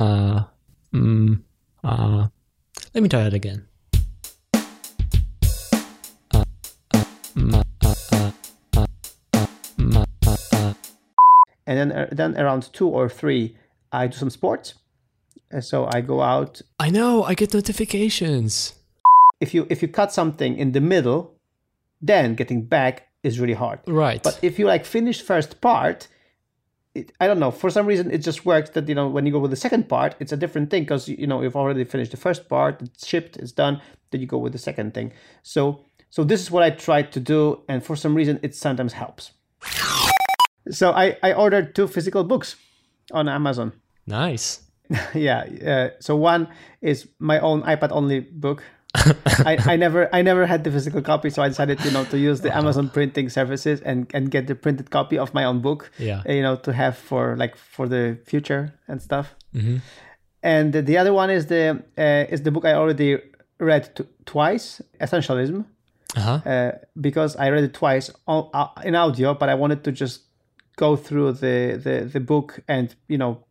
Let me try that again. And then around 2 or 3, I do some sports. So I go out. I know, I get notifications. If you cut something in the middle, then getting back is really hard. Right. But if you like finish first part, I don't know, for some reason it just works that, you know, when you go with the second part, it's a different thing because, you know, you've already finished the first part, it's shipped, it's done, then you go with the second thing. So this is what I tried to do, and for some reason it sometimes helps. So I ordered 2 physical books on Amazon. Nice. Yeah. So one is my own iPad only book. I never had the physical copy, so I decided, you know, to use the Amazon printing services and get the printed copy of my own book. Yeah. You know, to have for the future and stuff. Mm-hmm. And the other one is the book I already read twice, Essentialism. Uh-huh. Because I read it twice in audio, but I wanted to just go through the book and, you know,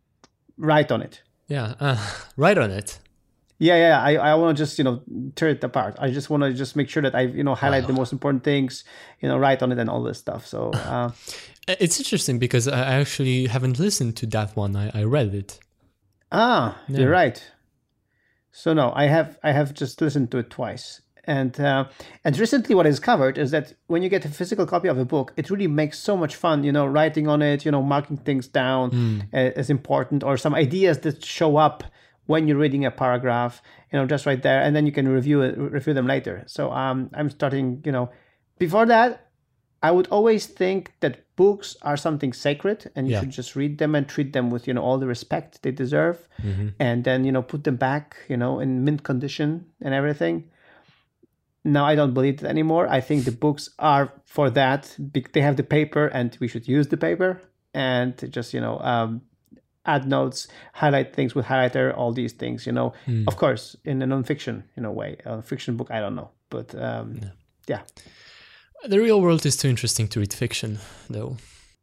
write on it. Yeah, write on it. Yeah. I want to just, you know, tear it apart. I just want to just make sure that I, you know, highlight the most important things, you know, write on it and all this stuff. So it's interesting because I actually haven't listened to that one. I read it. Ah, yeah. You're right. So no, I have just listened to it twice. And recently what I discovered is that when you get a physical copy of a book, it really makes so much fun, you know, writing on it, you know, marking things down as important, or some ideas that show up when you're reading a paragraph, you know, just right there, and then you can review them later. So I'm starting, you know, before that, I would always think that books are something sacred and you should just read them and treat them with, you know, all the respect they deserve, and then, you know, put them back, you know, in mint condition and everything. Now I don't believe it anymore. I think the books are for that. They have the paper and we should use the paper and just, you know, add notes, highlight things with highlighter, all these things, you know. Of course, in a nonfiction, you know, way. A fiction book, I don't know. But yeah. The real world is too interesting to read fiction, though.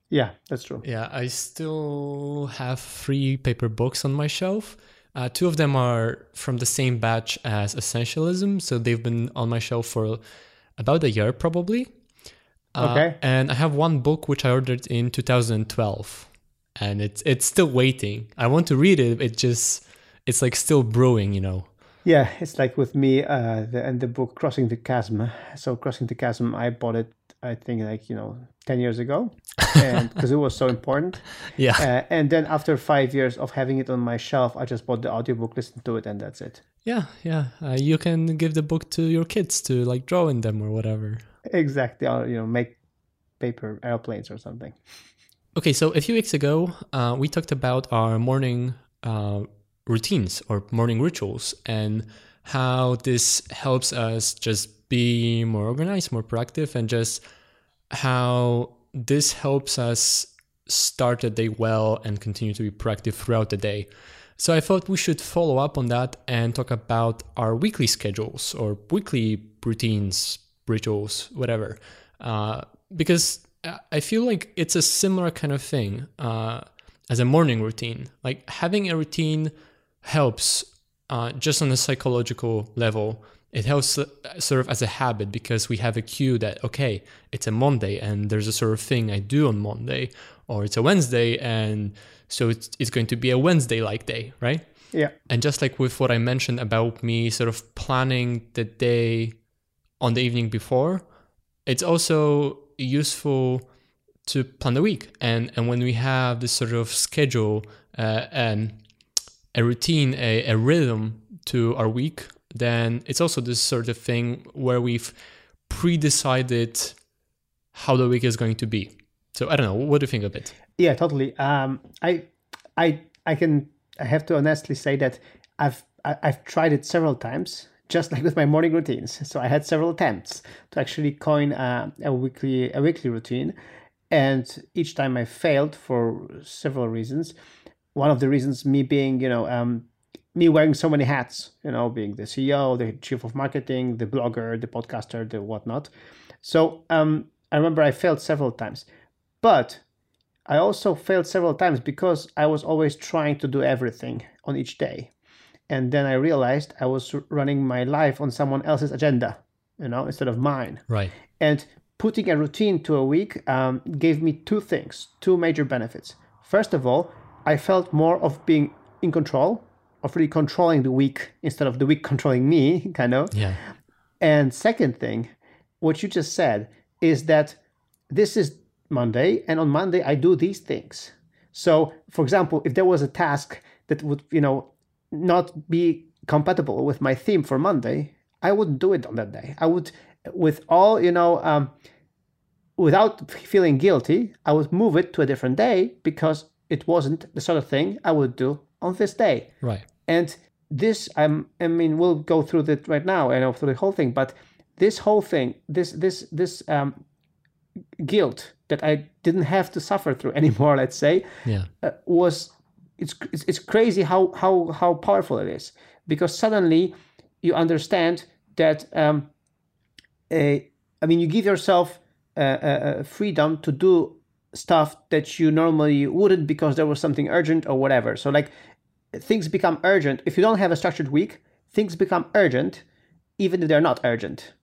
Yeah, that's true. Yeah, I still have 3 paper books on my shelf. 2 of them are from the same batch as Essentialism, so they've been on my shelf for about a year probably. Okay. And I have one book which I ordered in 2012, and it's still waiting. I want to read it. It's like still brewing, you know. Yeah, it's like with me and the book Crossing the Chasm. So Crossing the Chasm, I bought it, I think, like, you know, 10 years ago, because it was so important. Yeah. And then after 5 years of having it on my shelf, I just bought the audiobook, listened to it, and that's it. Yeah. You can give the book to your kids to, like, draw in them or whatever. Exactly. Or, you know, make paper airplanes or something. Okay, so a few weeks ago, we talked about our morning routines or morning rituals and how this helps us just be more organized, more proactive, and just how this helps us start the day well and continue to be proactive throughout the day. So I thought we should follow up on that and talk about our weekly schedules or weekly routines, rituals, whatever. Because I feel like it's a similar kind of thing as a morning routine. Like having a routine helps just on a psychological level. It helps sort of as a habit because we have a cue that, okay, it's a Monday and there's a sort of thing I do on Monday, or it's a Wednesday and so it's going to be a Wednesday-like day, right? Yeah. And just like with what I mentioned about me sort of planning the day on the evening before, it's also useful to plan the week. And when we have this sort of schedule and a routine, a rhythm to our week, then it's also this sort of thing where we've pre-decided how the week is going to be. So I don't know, what do you think of it? Yeah, totally. I have to honestly say that I've tried it several times, just like with my morning routines. So I had several attempts to actually coin a weekly routine, and each time I failed for several reasons. One of the reasons, me being, you know, me wearing so many hats, you know, being the CEO, the chief of marketing, the blogger, the podcaster, the whatnot. So I remember I failed several times, but I also failed several times because I was always trying to do everything on each day. And then I realized I was running my life on someone else's agenda, you know, instead of mine. Right. And putting a routine to a week gave me two things, two major benefits. First of all, I felt more of being in control, of really controlling the week instead of the week controlling me, kind of. Yeah. And second thing, what you just said is that this is Monday, and on Monday I do these things. So, for example, if there was a task that would, you know, not be compatible with my theme for Monday, I wouldn't do it on that day. I would, with all, you know, without feeling guilty, I would move it to a different day because it wasn't the sort of thing I would do on this day. Right. And this, I mean, we'll go through that right now, you know, through the whole thing. But this whole thing, this guilt that I didn't have to suffer through anymore, let's say, yeah, was, it's crazy how powerful it is, because suddenly you understand that, I mean, you give yourself freedom to do stuff that you normally wouldn't because there was something urgent or whatever. So like things become urgent. If you don't have a structured week, things become urgent, even if they're not urgent,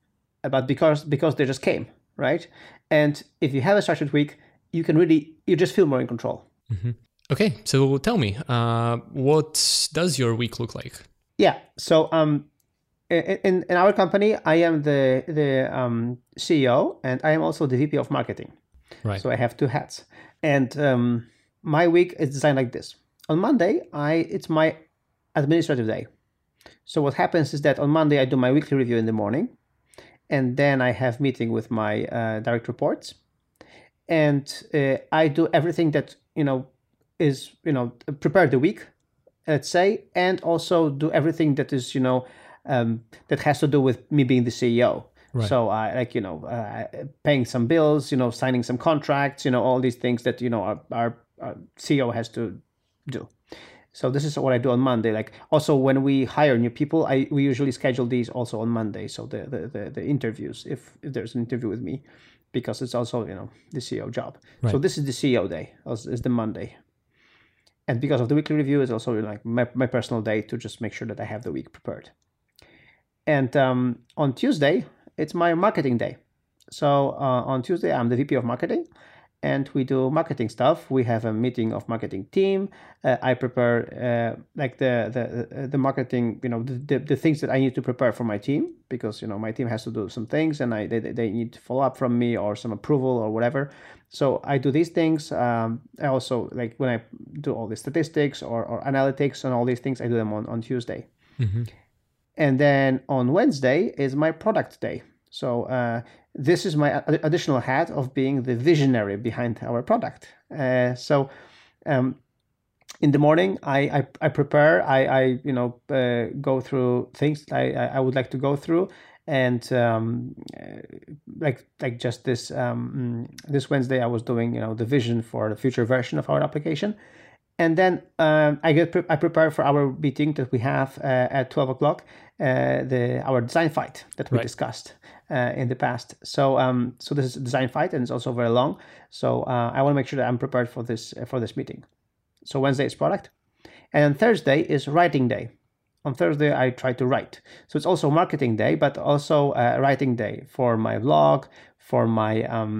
but because they just came. Right. And if you have a structured week, you can really, you just feel more in control. Mm-hmm. Okay. So tell me, what does your week look like? Yeah. So, in our company, I am the CEO, and I am also the VP of marketing. Right. So I have two hats, and my week is designed like this. On Monday, it's my administrative day. So what happens is that on Monday, I do my weekly review in the morning. And then I have meeting with my direct reports, and I do everything that, you know, is, you know, prepare the week, let's say, and also do everything that is, you know, that has to do with me being the CEO. Right. So I like, you know, paying some bills, you know, signing some contracts, you know, all these things that, you know, our CEO has to do. So this is what I do on Monday. Like also when we hire new people, we usually schedule these also on Monday. So the interviews, if there's an interview with me, because it's also, you know, the CEO job. Right. So this is the CEO day, is the Monday. And because of the weekly review, it's also like my personal day to just make sure that I have the week prepared. And on Tuesday, it's my marketing day. So on Tuesday, I'm the VP of marketing. And we do marketing stuff. We have a meeting of marketing team. I prepare like the marketing, you know, the things that I need to prepare for my team, because, you know, my team has to do some things, and they need follow up from me or some approval or whatever. So I do these things. I also, like, when I do all the statistics or analytics and all these things, I do them on Tuesday. Mm-hmm. And then on Wednesday is my product day. So this is my additional hat of being the visionary behind our product. In the morning, I prepare. I go through things that I would like to go through, and like just this Wednesday, I was doing, you know, the vision for the future version of our application, and then I prepare for our meeting that we have at 12:00, our design fight that we right. discussed. In the past. So so this is a design fight, and it's also very long. So I want to make sure that I'm prepared for this meeting. So Wednesday is product. And Thursday is writing day. On Thursday, I try to write. So it's also marketing day, but also writing day for my blog, for my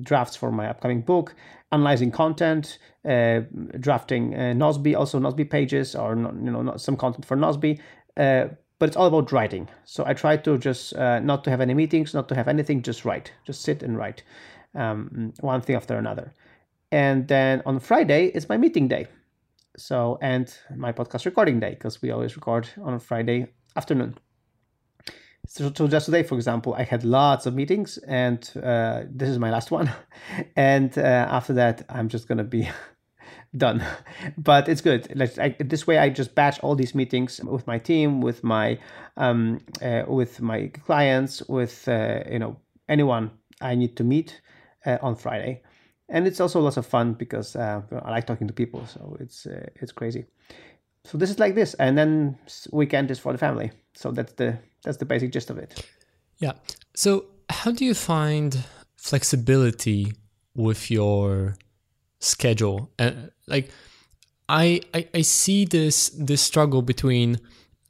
drafts for my upcoming book, analyzing content, drafting Nozbe, also Nozbe pages, or, you know, some content for Nozbe, but it's all about writing. So I try to just not to have any meetings, not to have anything, just write, just sit and write one thing after another. And then on Friday is my meeting day. So, and my podcast recording day, because we always record on Friday afternoon. So just today, for example, I had lots of meetings, and this is my last one. And after that, I'm just going to be done. But it's good. This way, I just batch all these meetings with my team, with my clients, with you know, anyone I need to meet on Friday, and it's also lots of fun because I like talking to people. So it's crazy. So this is like this, and then weekend is for the family. So that's the basic gist of it. Yeah. So how do you find flexibility with your schedule. Like I see this struggle between,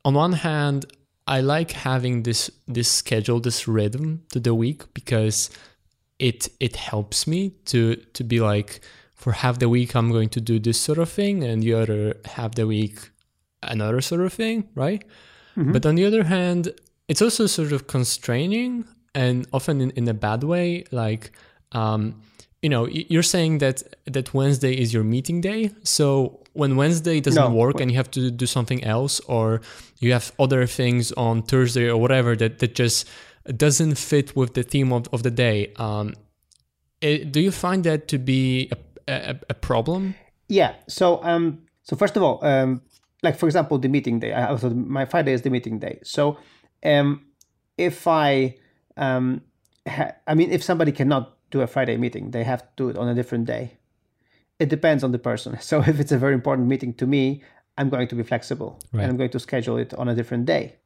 on one hand, I like having this schedule, this rhythm to the week, because it helps me to be like, for half the week I'm going to do this sort of thing, and the other half the week another sort of thing, right? Mm-hmm. But on the other hand, it's also sort of constraining, and often in a bad way. Like, you know, you're saying that Wednesday is your meeting day. So when Wednesday doesn't work and you have to do something else, or you have other things on Thursday or whatever that just doesn't fit with the theme of the day, do you find that to be a problem? Yeah. So first of all, like, for example, the meeting day. So my Friday is the meeting day. So if if somebody cannot do a Friday meeting, they have to do it on a different day. It depends on the person. So if it's a very important meeting to me, I'm going to be flexible, right, and I'm going to schedule it on a different day.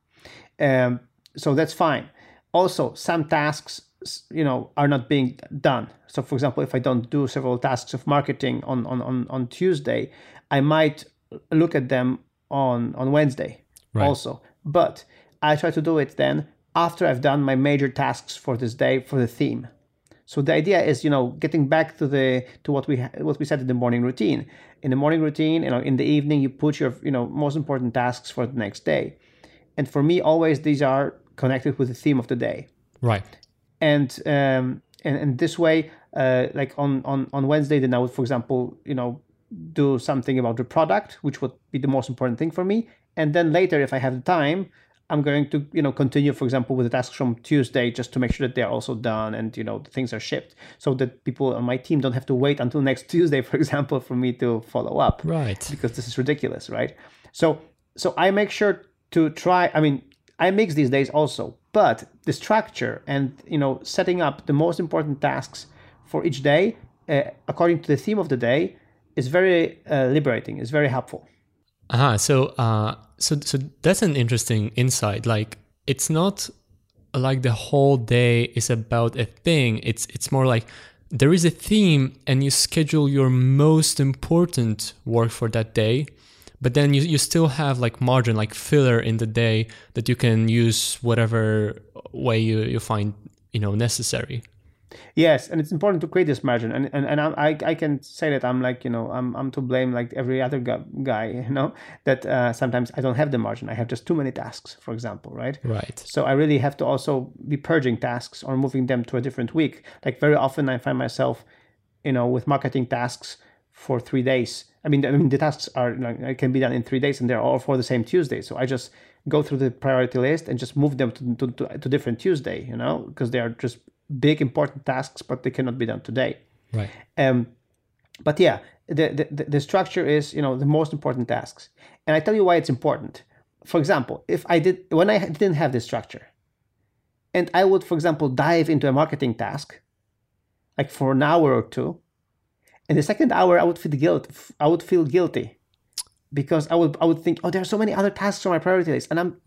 So that's fine. Also, some tasks, you know, are not being done. So for example, if I don't do several tasks of marketing on Tuesday, I might look at them on Wednesday, right, also. But I try to do it then after I've done my major tasks for this day, for the theme. So the idea is, you know, getting back to what we said in the morning routine. In the morning routine, you know, in the evening, you put your, you know, most important tasks for the next day. And for me, always these are connected with the theme of the day. Right. And this way, like on Wednesday, then I would, for example, you know, do something about the product, which would be the most important thing for me. And then later, if I have the time, I'm going to, you know, continue, for example, with the tasks from Tuesday, just to make sure that they're also done and, you know, the things are shipped, so that people on my team don't have to wait until next Tuesday, for example, for me to follow up. Right. Because this is ridiculous, right? So I make sure to try, I mix these days also, but the structure and, you know, setting up the most important tasks for each day, according to the theme of the day, is very liberating. It's very helpful. So that's an interesting insight. Like, it's not like the whole day is about a thing. It's more like there is a theme, and you schedule your most important work for that day, but then you still have like margin, like filler in the day that you can use whatever way you find, you know, necessary. Yes, and it's important to create this margin, and I can say that I'm like, you know, I'm to blame like every other guy, you know, that sometimes I don't have the margin. I have just too many tasks, for example, right? Right. So I really have to also be purging tasks or moving them to a different week. Like, very often I find myself, you know, with marketing tasks for 3 days. I mean the tasks are, you know, can be done in 3 days, and they're all for the same Tuesday. So I just go through the priority list and just move them to different Tuesday, you know, because they are just big important tasks, but they cannot be done today. Right. But yeah, the structure is, you know, the most important tasks. And I tell you why it's important. For example, when I didn't have this structure, and I would, for example, dive into a marketing task, like for an hour or two, and the second hour I would feel guilt. I would feel guilty, because I would think, oh, there are so many other tasks on my priority list, and I'm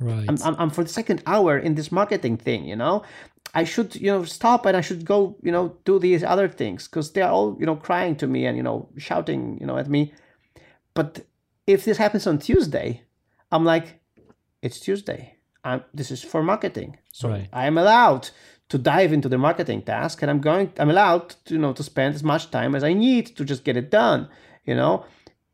for the second hour in this marketing thing, you know. I should, you know, stop, and I should go, you know, do these other things, because they're all, you know, crying to me and, you know, shouting, you know, at me. But if this happens on Tuesday, I'm like, it's Tuesday. This is for marketing. So right, I am allowed to dive into the marketing task, and I'm allowed to, you know, to spend as much time as I need to just get it done. You know,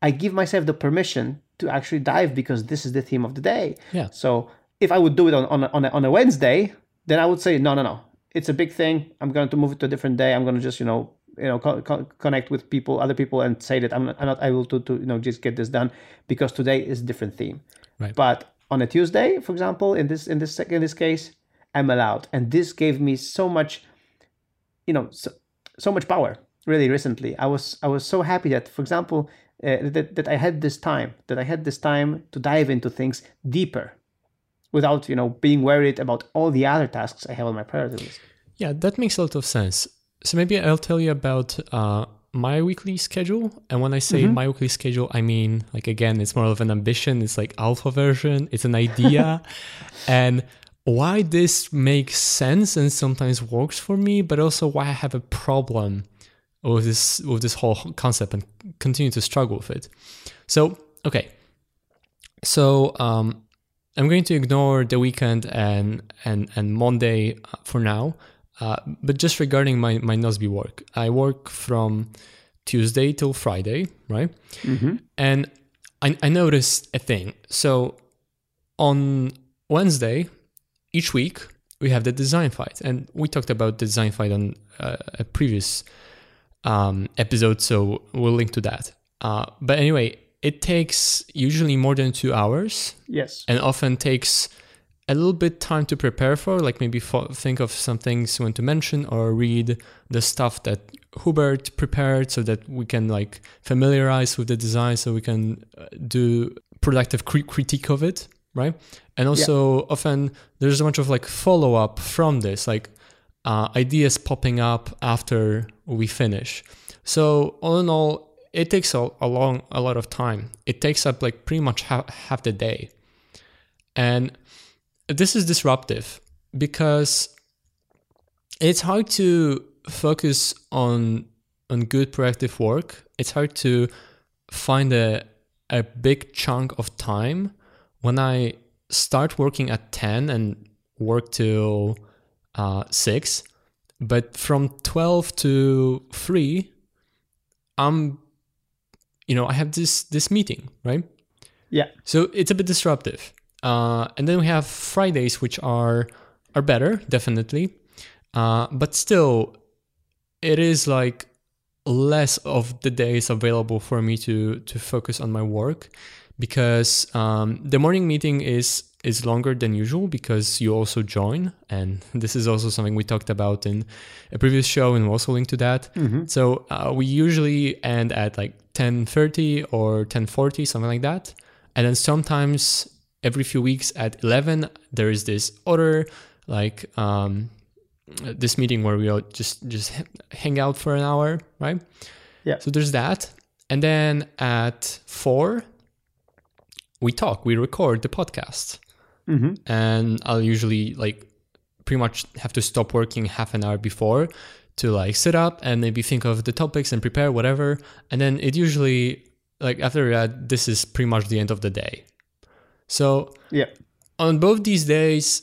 I give myself the permission to actually dive, because this is the theme of the day. Yeah. So if I would do it on a Wednesday, then I would say, no, it's a big thing. I'm going to move it to a different day. I'm going to just, you know, connect with people, other people, and say that I'm not able to, you know, just get this done, because today is a different theme. Right. But on a Tuesday, for example, in this case, I'm allowed, and this gave me so much, you know, so much power. Really, recently, I was so happy that, for example, that I had this time to dive into things deeper, without, you know, being worried about all the other tasks I have on my priority list. Yeah, that makes a lot of sense. So maybe I'll tell you about my weekly schedule. And when I say my weekly schedule, I mean, like, again, it's more of an ambition. It's like alpha version. It's an idea. And why this makes sense and sometimes works for me, but also why I have a problem with this whole concept and continue to struggle with it. So, okay. So I'm going to ignore the weekend and Monday for now. But just regarding my Nozbe work, I work from Tuesday till Friday, right? Mm-hmm. And I noticed a thing. So on Wednesday, each week, we have the design fight. And we talked about the design fight on a previous episode, so we'll link to that. But anyway, it takes usually more than 2 hours. Yes. And often takes a little bit time to prepare for, like maybe think of some things you want to mention or read the stuff that Hubert prepared so that we can like familiarize with the design so we can do productive critique of it, right? And also often there's a bunch of like follow-up from this, like ideas popping up after we finish. So all in all, it takes a lot of time. It takes up like pretty much half the day. And this is disruptive because it's hard to focus on good proactive work. It's hard to find a big chunk of time when I start working at 10 and work till 6. But from 12 to 3, I'm, I have this meeting, right? Yeah. So it's a bit disruptive. And then we have Fridays, which are better, definitely. But still, it is like less of the days available for me to focus on my work because the morning meeting is longer than usual because you also join. And this is also something we talked about in a previous show, and we'll also link to that. Mm-hmm. So we usually end at like 10:30 or 10:40, something like that. And then sometimes every few weeks at 11, there is this other, like this meeting where we all just hang out for an hour, right? Yeah. So there's that. And then at 4, we record the podcast. Mm-hmm. And I'll usually like pretty much have to stop working half an hour before to like sit up and maybe think of the topics and prepare whatever. And then it usually, like after that, this is pretty much the end of the day. So yeah, on both these days,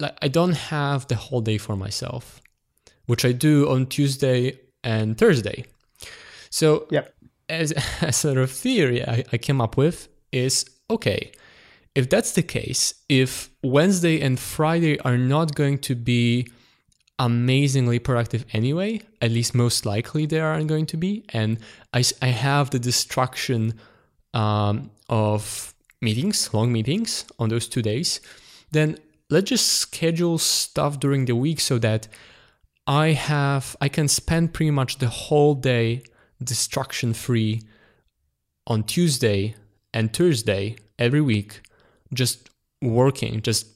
like I don't have the whole day for myself, which I do on Tuesday and Thursday. So as a sort of theory I came up with is, okay, if that's the case, if Wednesday and Friday are not going to be amazingly productive anyway, at least most likely they aren't going to be, and I have the distraction of meetings, long meetings on those 2 days, then let's just schedule stuff during the week so that I can spend pretty much the whole day distraction free on Tuesday and Thursday every week, just working, just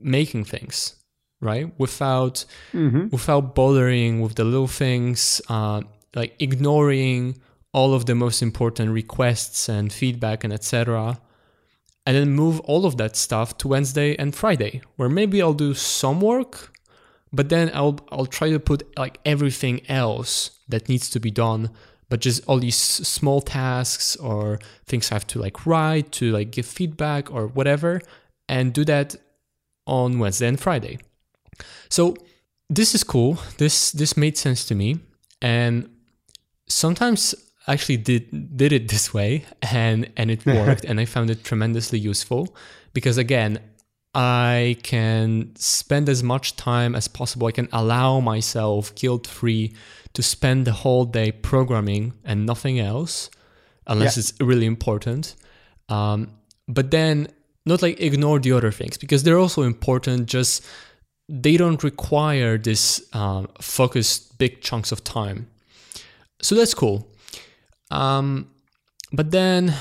making things, right? Without bothering with the little things, like ignoring all of the most important requests and feedback and etc. And then move all of that stuff to Wednesday and Friday, where maybe I'll do some work, but then I'll try to put like everything else that needs to be done, but just all these small tasks or things I have to like write, to like give feedback or whatever, and do that on Wednesday and Friday. So this is cool. This made sense to me, and sometimes actually did it this way and it worked and I found it tremendously useful because, again, I can spend as much time as possible. I can allow myself guilt-free to spend the whole day programming and nothing else, unless it's really important. But then not like ignore the other things because they're also important, just they don't require this focused big chunks of time. So that's cool. But then,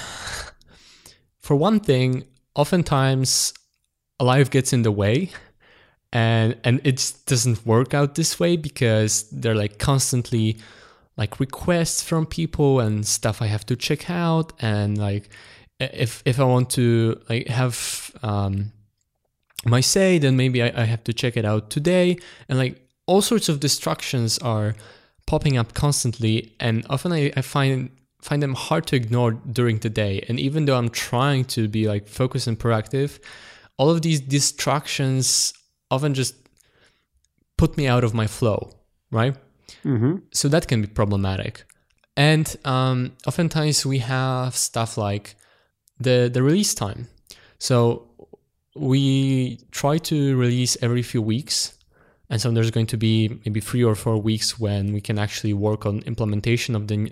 for one thing, oftentimes life gets in the way, and it doesn't work out this way because they're like constantly like requests from people and stuff I have to check out, and like if I want to like have my say, then maybe I have to check it out today, and like all sorts of distractions are popping up constantly, and often I find them hard to ignore during the day. And even though I'm trying to be like focused and proactive, all of these distractions often just put me out of my flow, right? Mm-hmm. So that can be problematic. And oftentimes we have stuff like the release time. So we try to release every few weeks. And so there's going to be maybe 3 or 4 weeks when we can actually work on implementation of the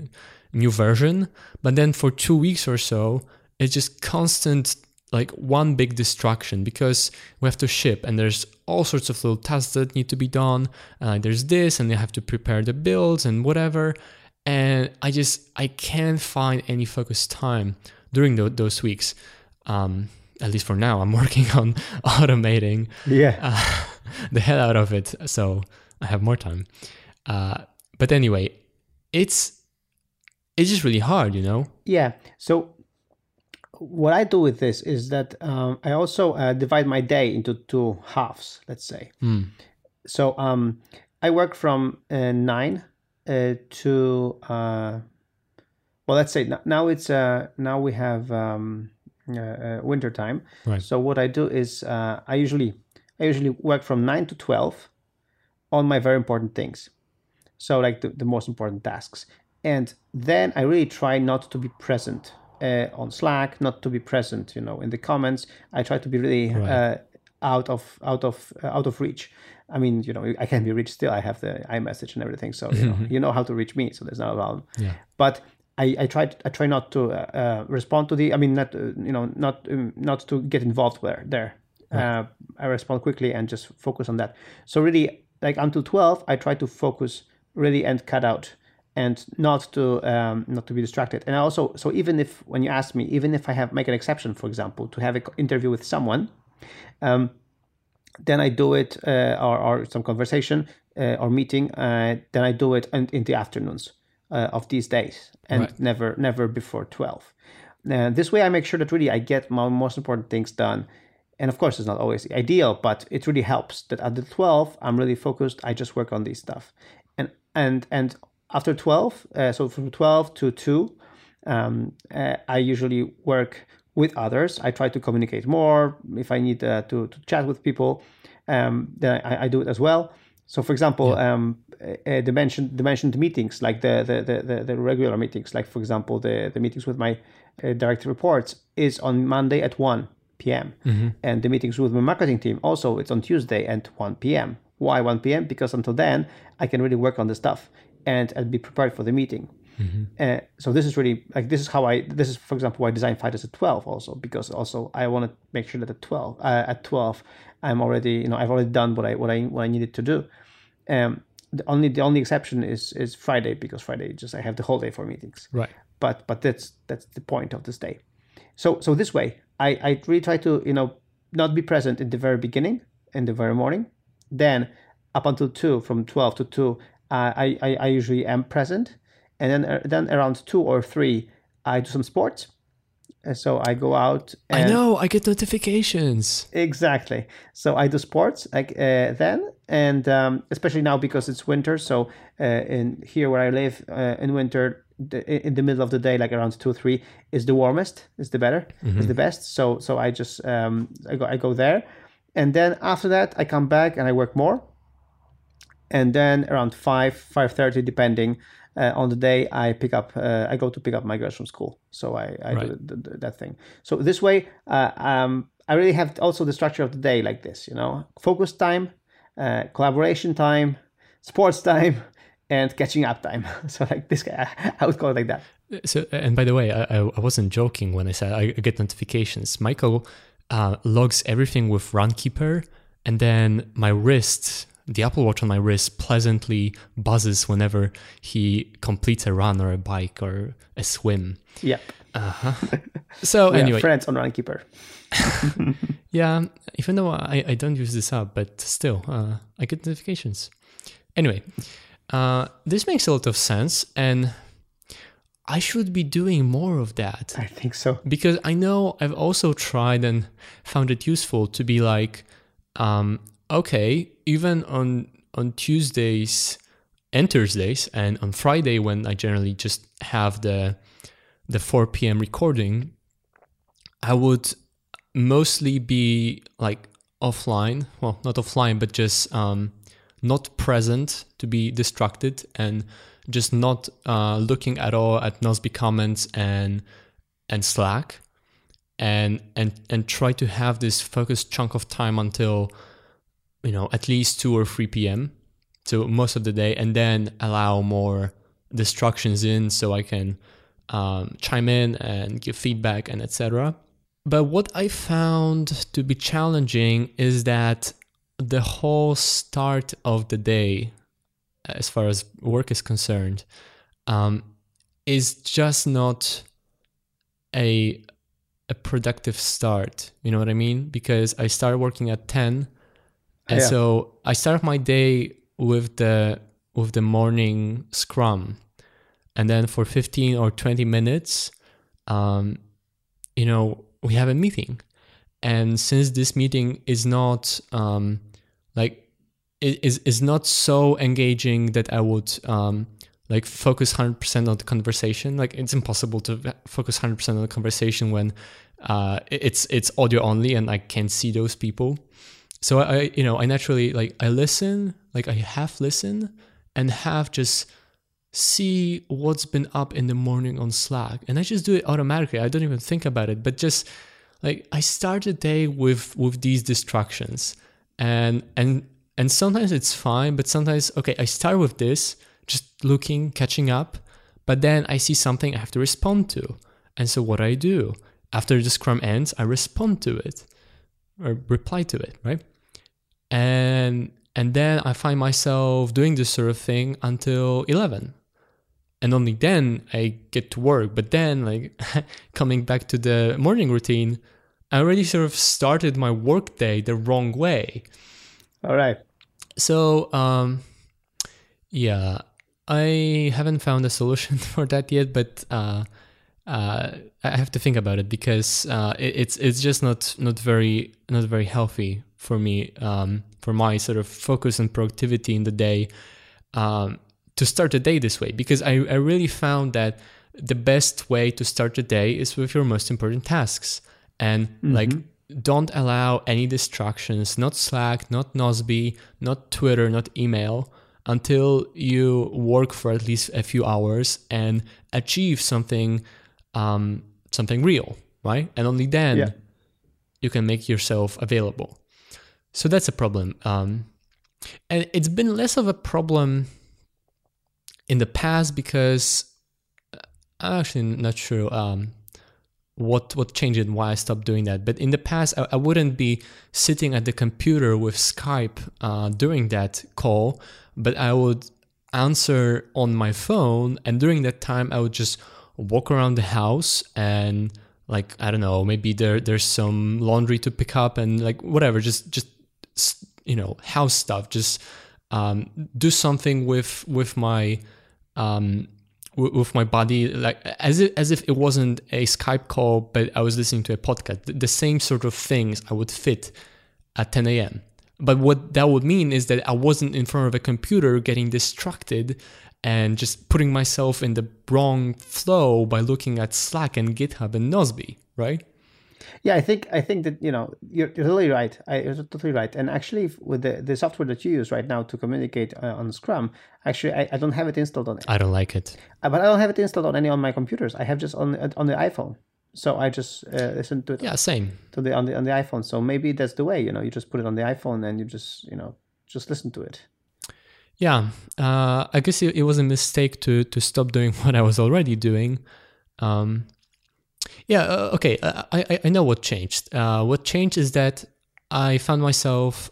new version. But then for 2 weeks or so, it's just constant, like one big distraction, because we have to ship and there's all sorts of little tasks that need to be done. There's this, and they have to prepare the builds and whatever. And I can't find any focused time during those weeks. At least for now, I'm working on automating the hell out of it, so I have more time. But anyway, it's just really hard, you know? Yeah. So what I do with this is that I also divide my day into two halves, let's say. Mm. So I work from 9 to, well, let's say now we have... winter time. Right. So what I do is I usually work from 9 to 12 on my very important things. So like the most important tasks. And then I really try not to be present on Slack, not to be present, you know, in the comments. I try to be really out of reach. I mean, you know, I can be reached still. I have the iMessage and everything. So, you know, how to reach me. So there's not a problem. Yeah. But I try not to respond to the. I mean, not to get involved there. Right. I respond quickly and just focus on that. So really, like until 12, I try to focus really and cut out and not to be distracted. And I also, so even if when you ask me, even if I make an exception, for example, to have an interview with someone, then I do it or some conversation or meeting. Then I do it in the afternoons. Of these days, and never before 12. This way I make sure that really I get my most important things done. And of course, it's not always ideal, but it really helps that at the 12, I'm really focused. I just work on this stuff. And after 12, so from 12 to 2, I usually work with others. I try to communicate more. If I need to chat with people, then I do it as well. So, for example, the mentioned meetings, like the regular meetings, like, for example, the meetings with my direct reports is on Monday at 1 p.m. Mm-hmm. And the meetings with my marketing team also, it's on Tuesday at 1 p.m. Why 1 p.m.? Because until then, I can really work on the stuff and be prepared for the meeting. Mm-hmm. So this is really, like, this is, for example, why I design fighters at 12 also, because also I want to make sure that at 12, I'm already, you know, I've already done what I needed to do. The only exception is Friday, because Friday just I have the whole day for meetings. Right. But that's the point of this day. So this way, I really try to, you know, not be present in the very beginning, in the very morning. Then up until 2, from 12 to 2, I usually am present. And then around 2 or 3, I do some sports. So I go out. And I know, I get notifications. Exactly. So I do sports like then, and especially now because it's winter. So in here where I live in winter, in the middle of the day, like around 2 or 3, is the warmest, is the better, is the best. So I just I go there, and then after that I come back and I work more. And then around 5:30, depending. On the day I go to pick up my girls from school. So I do that thing. So this way, I really have also the structure of the day like this, you know, focus time, collaboration time, sports time, and catching up time. So like this guy, I would call it like that. So, and by the way, I wasn't joking when I said I get notifications. Michael logs everything with Runkeeper, and then my wrist... The Apple Watch on my wrist pleasantly buzzes whenever he completes a run or a bike or a swim. Yep. Uh-huh. So anyway. Friends on Runkeeper. Yeah, even though I don't use this app, but still, I get notifications. Anyway, this makes a lot of sense, and I should be doing more of that. I think so. Because I know I've also tried and found it useful to be like, okay, even on Tuesdays, and Thursdays. And on Friday, when I generally just have the 4 p.m. recording, I would mostly be like offline. Well, not offline, but just not present, to be distracted and just not looking at all at Nozbe comments and Slack, and try to have this focused chunk of time until, you know, at least 2 or 3 p.m. So most of the day, and then allow more distractions in so I can chime in and give feedback and etc. But what I found to be challenging is that the whole start of the day, as far as work is concerned, is just not a productive start. You know what I mean? Because I started working at 10, and so I started my day with the morning scrum, and then for 15 or 20 minutes, you know, we have a meeting, and since this meeting is not is not so engaging that I would focus 100% on the conversation. Like, it's impossible to focus 100% on the conversation when it's audio only and I can't see those people. So I naturally I half listen and half just see what's been up in the morning on Slack. And I just do it automatically. I don't even think about it, but just like I start the day with these distractions. And sometimes it's fine, but sometimes, okay, I start with this, just looking, catching up, but then I see something I have to respond to. And so what I do after the scrum ends, I respond to it or reply to it, right? And then I find myself doing this sort of thing until 11. And only then I get to work. But then, like, coming back to the morning routine, I already sort of started my work day the wrong way. All right. So, I haven't found a solution for that yet, but I have to think about it because it's just not very healthy for me, for my sort of focus and productivity in the day, to start the day this way, because I really found that the best way to start the day is with your most important tasks, and don't allow any distractions, not Slack, not Nozbe, not Twitter, not email, until you work for at least a few hours and achieve something real, right? And only then you can make yourself available. So that's a problem. And it's been less of a problem in the past because I'm actually not sure what changed and why I stopped doing that. But in the past, I wouldn't be sitting at the computer with Skype during that call, but I would answer on my phone. And during that time, I would just walk around the house and, like, I don't know, maybe there's some laundry to pick up and, like, whatever, just you know, house stuff. Just do something with my with my body, like as if it wasn't a Skype call, but I was listening to a podcast. The same sort of things I would fit at 10 a.m. But what that would mean is that I wasn't in front of a computer getting distracted and just putting myself in the wrong flow by looking at Slack and GitHub and Nozbe, right? Yeah, I think that, you know, you're totally right. You're totally right. And actually, with the software that you use right now to communicate on Scrum, actually, I don't have it installed on it. I don't like it. But I don't have it installed on any of my computers. I have just on the iPhone. So I just listen to it. Yeah, same. On the iPhone. So maybe that's the way, you know, you just put it on the iPhone and you just, you know, just listen to it. Yeah, I guess it was a mistake to stop doing what I was already doing. Okay, I know what changed. What changed is that I found myself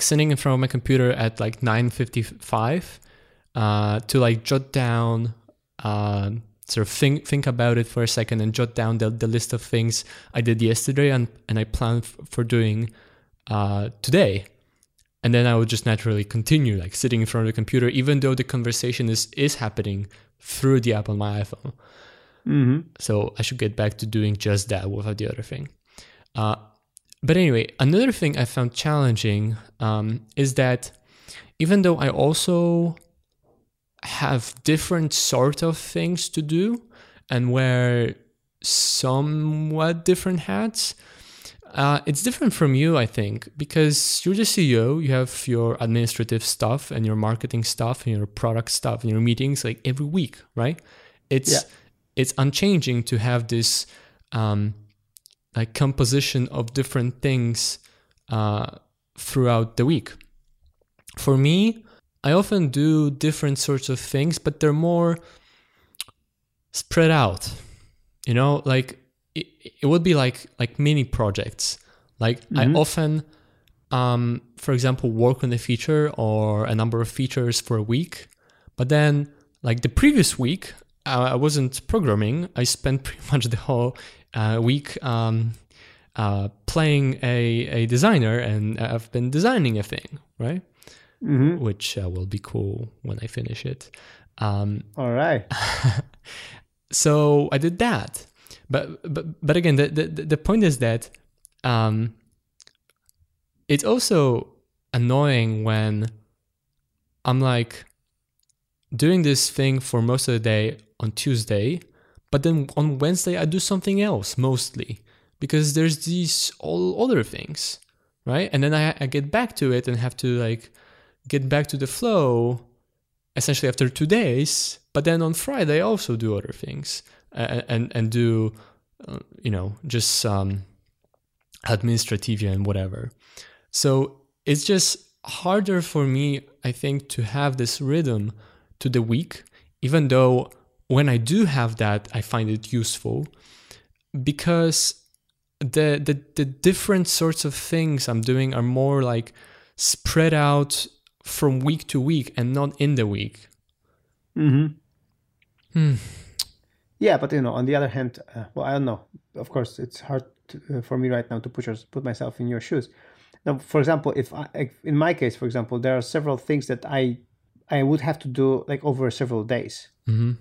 sitting in front of my computer at 9:55 to jot down, sort of think about it for a second and jot down the list of things I did yesterday and I planned for doing today. And then I would just naturally continue sitting in front of the computer, even though the conversation is happening through the app on my iPhone. Mm-hmm. So I should get back to doing just that without the other thing. But anyway, another thing I found challenging is that even though I also have different sort of things to do and wear somewhat different hats. It's different from you, I think, because you're the CEO, you have your administrative stuff and your marketing stuff and your product stuff and your meetings like every week, right? It's unchanging to have this like composition of different things throughout the week. For me, I often do different sorts of things, but they're more spread out, you know, like it would be like mini projects. Like I often, for example, work on a feature or a number of features for a week, but then like the previous week, I wasn't programming. I spent pretty much the whole week playing a designer, and I've been designing a thing, right? Mm-hmm. Which will be cool when I finish it. All right. So I did that. But again, the point is that it's also annoying when I'm like doing this thing for most of the day on Tuesday, but then on Wednesday I do something else mostly because there's these all other things, right? And then I get back to it and have to like get back to the flow essentially after 2 days, but then on Friday I also do other things. And do, you know, just administrativia and whatever. So it's just harder for me, I think, to have this rhythm to the week, even though when I do have that, I find it useful because the different sorts of things I'm doing are more like spread out from week to week and not in the week. Yeah, but you know, on the other hand, well, I don't know. Of course, it's hard to, for me right now to put myself in your shoes. Now, for example, in my case, for example, there are several things that I would have to do like over several days, and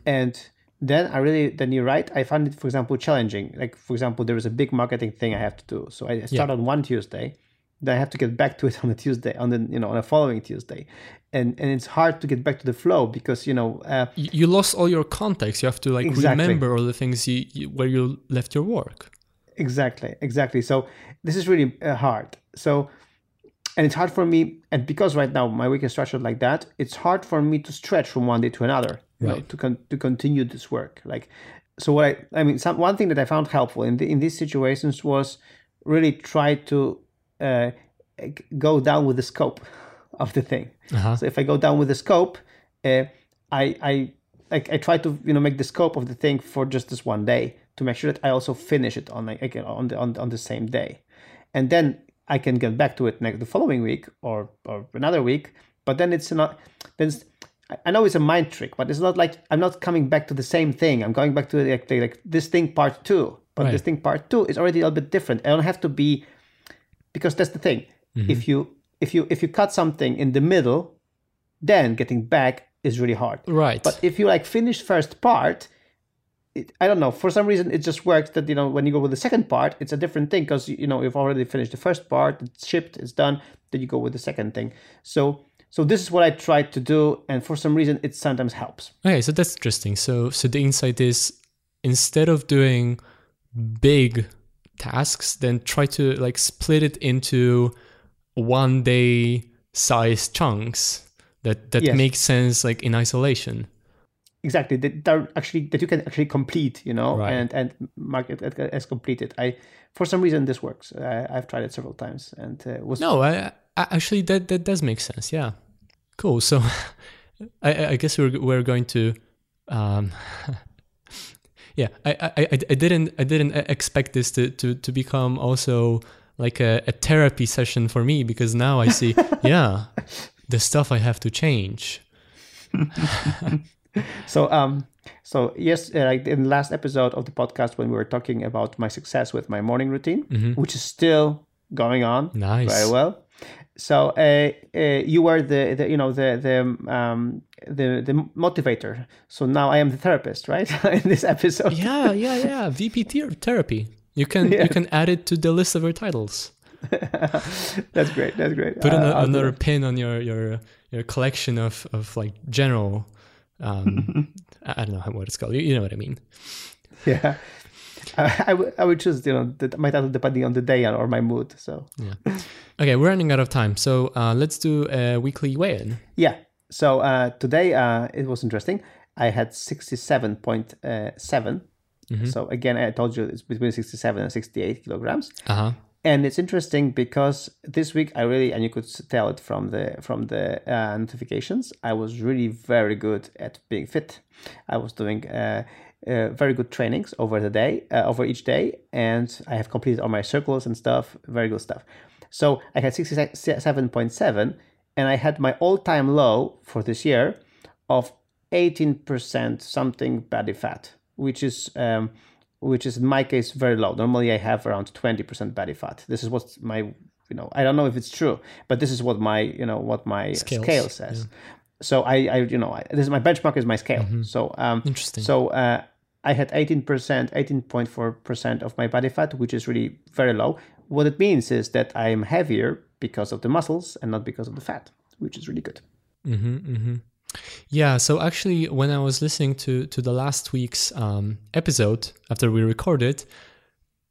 then then you're right. I found it, for example, challenging. Like for example, there is a big marketing thing I have to do, so I start on one Tuesday, then I have to get back to it on a Tuesday, on the following Tuesday. And it's hard to get back to the flow because, you know... you lost all your context. You have to remember all the things where you left your work. Exactly. So this is really hard. So, and it's hard for me. And because right now my week is structured like that, it's hard for me to stretch from one day to another, you know, to continue this work. Like, so what one thing that I found helpful in these situations was really try to go down with the scope of the thing. So if I go down with the scope, I try to make the scope of the thing for just this one day to make sure that I also finish it on the same day, and then I can get back to it the following week or another week. But then it's not. Then I know it's a mind trick, but it's not like I'm not coming back to the same thing. I'm going back to like this thing part two, but this thing part two is already a little bit different. I don't have to be, because that's the thing. If you cut something in the middle, then getting back is really hard. Right. But if you finish first part, I don't know, for some reason it just works that, when you go with the second part, it's a different thing because, you've already finished the first part, it's shipped, it's done, then you go with the second thing. So this is what I tried to do, and for some reason it sometimes helps. Okay, so that's interesting. So the insight is, instead of doing big tasks, then try to split it into one day size chunks that make sense in isolation. Exactly, that you can actually complete, and mark it as completed. For some reason this works. I've tried it several times and was no. I actually that does make sense. Yeah, cool. So I guess we're going to. Yeah, I didn't expect this to become also like a therapy session for me, because now I see, the stuff I have to change. So yes, like in the last episode of the podcast when we were talking about my success with my morning routine, which is still going on very well. So you were the motivator. So now I am the therapist, right? In this episode. Yeah. VPT therapy. You can add it to the list of your titles. That's great. Put another pin on your collection of general I don't know what it's called. You know what I mean? Yeah. I would choose, you know, my title depending on the day or my mood. So yeah. Okay, we're running out of time. So let's do a weekly weigh-in. Yeah. So today it was interesting. I had 67.7. Mm-hmm. So again, I told you it's between 67 and 68 kilograms. Uh-huh. And it's interesting because this week I really, and you could tell it from the notifications, I was really very good at being fit. I was doing very good trainings over each day, and I have completed all my circles and stuff, very good stuff. So I had 67.7, and I had my all-time low for this year of 18% something body fat, which is in my case very low. Normally I have around 20% body fat. This is what my, you know, I don't know if it's true, but this is what my, you know, what my scale says. Yeah. So I you know, this is my benchmark, is my scale. Mm-hmm. So interesting. So I had 18.4% of my body fat, which is really very low. What it means is that I am heavier because of the muscles and not because of the fat, which is really good. Mm-hmm, mm-hmm. Yeah, so actually, when I was listening to the last week's episode after we recorded,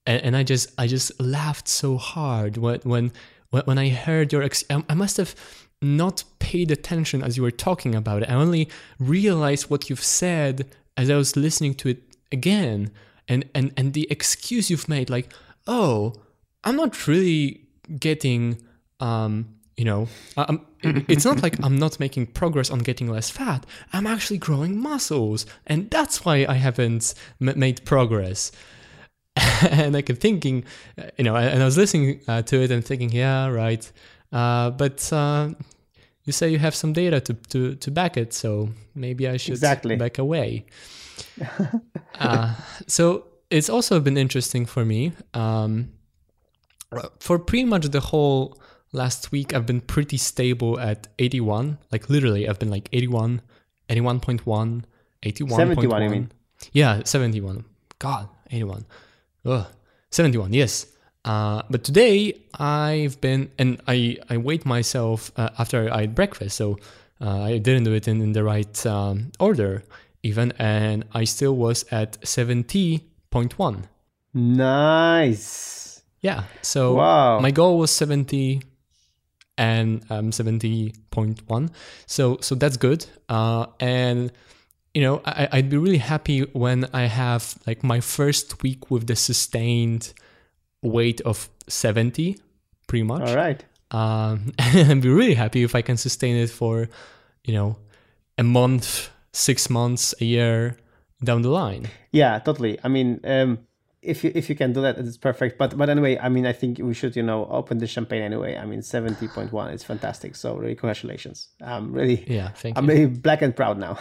and I just laughed so hard when I heard your I must have not paid attention as you were talking about it. I only realized what you've said as I was listening to it again, and the excuse you've made, like, oh, I'm not really getting. You know, it's not like I'm not making progress on getting less fat. I'm actually growing muscles, and that's why I haven't made progress. And I kept thinking, you know, and I was listening to it and thinking, yeah, right. But you say you have some data to back it, so maybe I should back away. So it's also been interesting for me. For pretty much the whole last week, I've been pretty stable at 81. Like, literally, I've been like 81, 81.1, 81.1. 71, you mean? Yeah, 71. God, 81. Ugh, 71, yes. But today, I've been... And I weighed myself after I had breakfast, so I didn't do it in the right order, even. And I still was at 70.1. Nice. Yeah, so wow. My goal was 70... and 70.1, so that's good. And you know, I'd be really happy when I have like my first week with the sustained weight of 70, pretty much. All right. And I'd be really happy if I can sustain it for, you know, a month, 6 months, a year down the line. Yeah, totally. I mean, If you can do that, it's perfect. But anyway, I mean, I think we should, you know, open the champagne anyway. I mean, 70.1 is fantastic. So really, congratulations. I'm really black and proud now.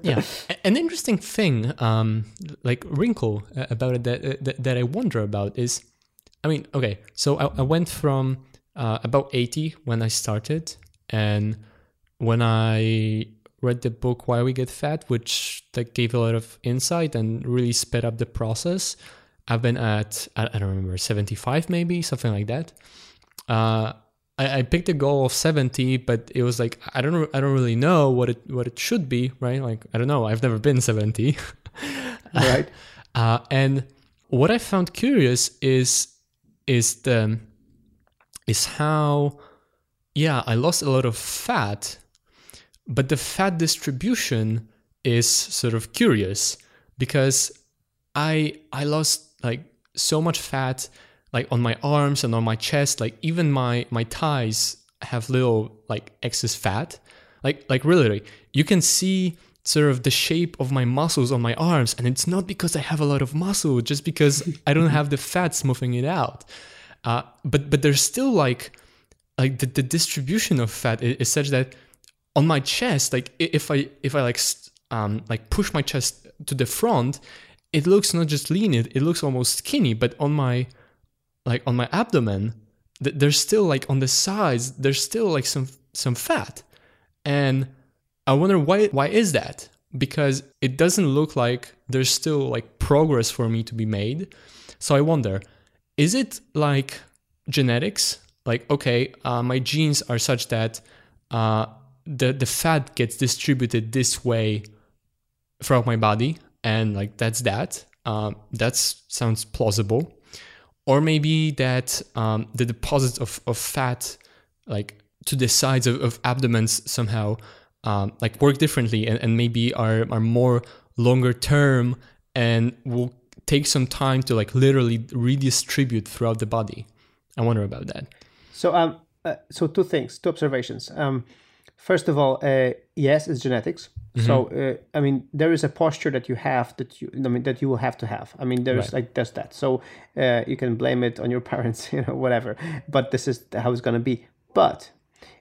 Yeah. An interesting thing, like wrinkle about it that I wonder about is, I mean, okay, so I went from about 80 when I started, and when I read the book Why We Get Fat, which that gave a lot of insight and really sped up the process, I've been at, I don't remember, 75 maybe, something like that. I picked a goal of 70, but it was like I don't really know what it should be, right? Like, I don't know, I've never been 70. Right. And what I found curious is how, yeah, I lost a lot of fat. But the fat distribution is sort of curious, because I lost like so much fat, like on my arms and on my chest, like even my thighs have little like excess fat. Like really, you can see sort of the shape of my muscles on my arms, and it's not because I have a lot of muscle, just because I don't have the fat smoothing it out. But there's still like the distribution of fat is such that on my chest, like if I like push my chest to the front, it looks not just lean, it looks almost skinny. But on my abdomen, there's still like on the sides, there's still like some fat, and I wonder why is that? Because it doesn't look like there's still like progress for me to be made. So I wonder, is it like genetics? Like, okay, my genes are such that the fat gets distributed this way throughout my body, and like that's that. That sounds plausible. Or maybe that the deposits of fat, like to the sides of abdomens somehow, like work differently and maybe are more longer term and will take some time to like literally redistribute throughout the body. I wonder about that. So so two things, two observations. First of all, yes, it's genetics. Mm-hmm. So I mean, there is a posture that you have that you will have to have. I mean, there's like there's that. So you can blame it on your parents, you know, whatever. But this is how it's gonna be. But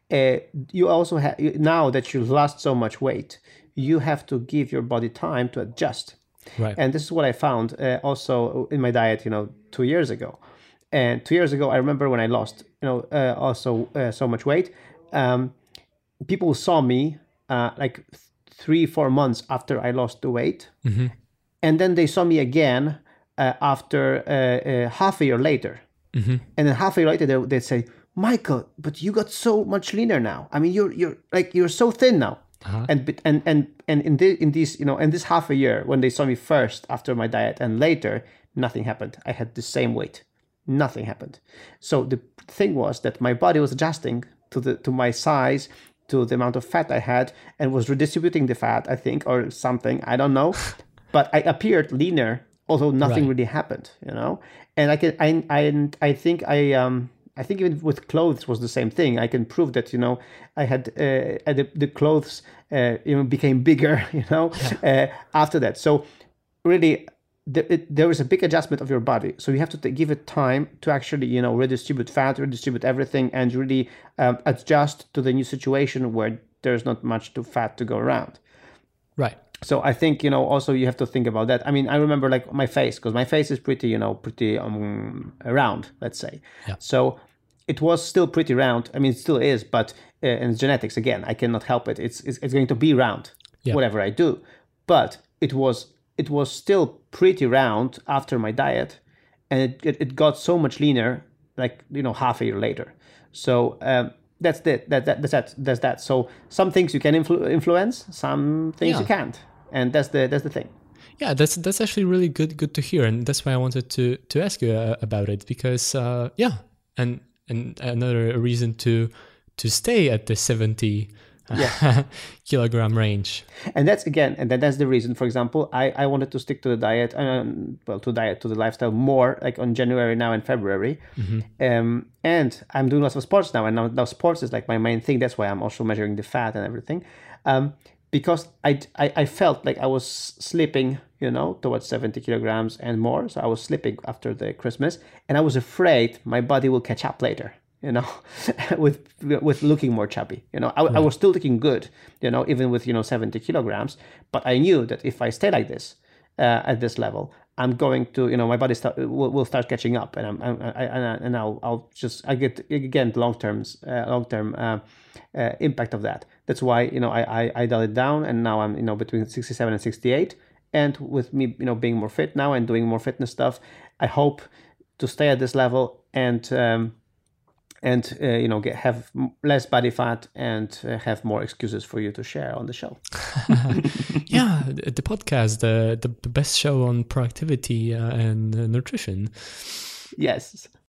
you also have, now that you lost so much weight, you have to give your body time to adjust. Right. And this is what I found also in my diet, you know, 2 years ago. And 2 years ago, I remember when I lost, you know, also so much weight. People saw me like 3-4 months after I lost the weight. Mm-hmm. And then they saw me again after half a year later. Mm-hmm. And then half a year later, they'd say, Michael, but you got so much leaner now. I mean, you're so thin now. Uh-huh. And in these, you know, in this half a year, when they saw me first after my diet and later, nothing happened. I had the same weight. Nothing happened. So the thing was that my body was adjusting to my size, to the amount of fat I had, and was redistributing the fat, I think, or something. I don't know. But I appeared leaner, although nothing really happened, you know. And I think even with clothes was the same thing. I can prove that, you know, I had the clothes, you know, became bigger, you know, after that. So really, there is a big adjustment of your body. So you have to give it time to actually, you know, redistribute fat, redistribute everything, and really adjust to the new situation where there's not much fat to go around. Right. So I think, you know, also you have to think about that. I mean, I remember like my face, because my face is pretty, you know, pretty round, let's say. Yeah. So it was still pretty round. I mean, it still is, but in genetics, again, I cannot help it. It's going to be round, whatever I do. But it was still pretty round after my diet, and it got so much leaner, like, you know, half a year later. So that's that. So some things you can influence, some things you can't, and that's the thing. Yeah, that's actually really good to hear, and that's why I wanted to ask you about it, because and another reason to stay at the 70 kilogram range. And that's the reason, for example, I wanted to stick to the diet, to the lifestyle more, like on January now and February. Mm-hmm. And I'm doing lots of sports now, and now sports is like my main thing. That's why I'm also measuring the fat and everything, because I felt like I was slipping, you know, towards 70 kilograms and more. So I was slipping after the Christmas, and I was afraid my body will catch up later, you know, with looking more chubby, you know. I was still looking good, you know, even with, you know, 70 kilograms, but I knew that if I stay like this, at this level, I'm going to, you know, my body will start catching up, and I'll get, again, long-term impact of that. That's why, you know, I dialed it down, and now I'm, you know, between 67 and 68, and with me, you know, being more fit now and doing more fitness stuff, I hope to stay at this level and you know, have less body fat and have more excuses for you to share on the show. Yeah, the podcast, the best show on productivity and nutrition. Yes.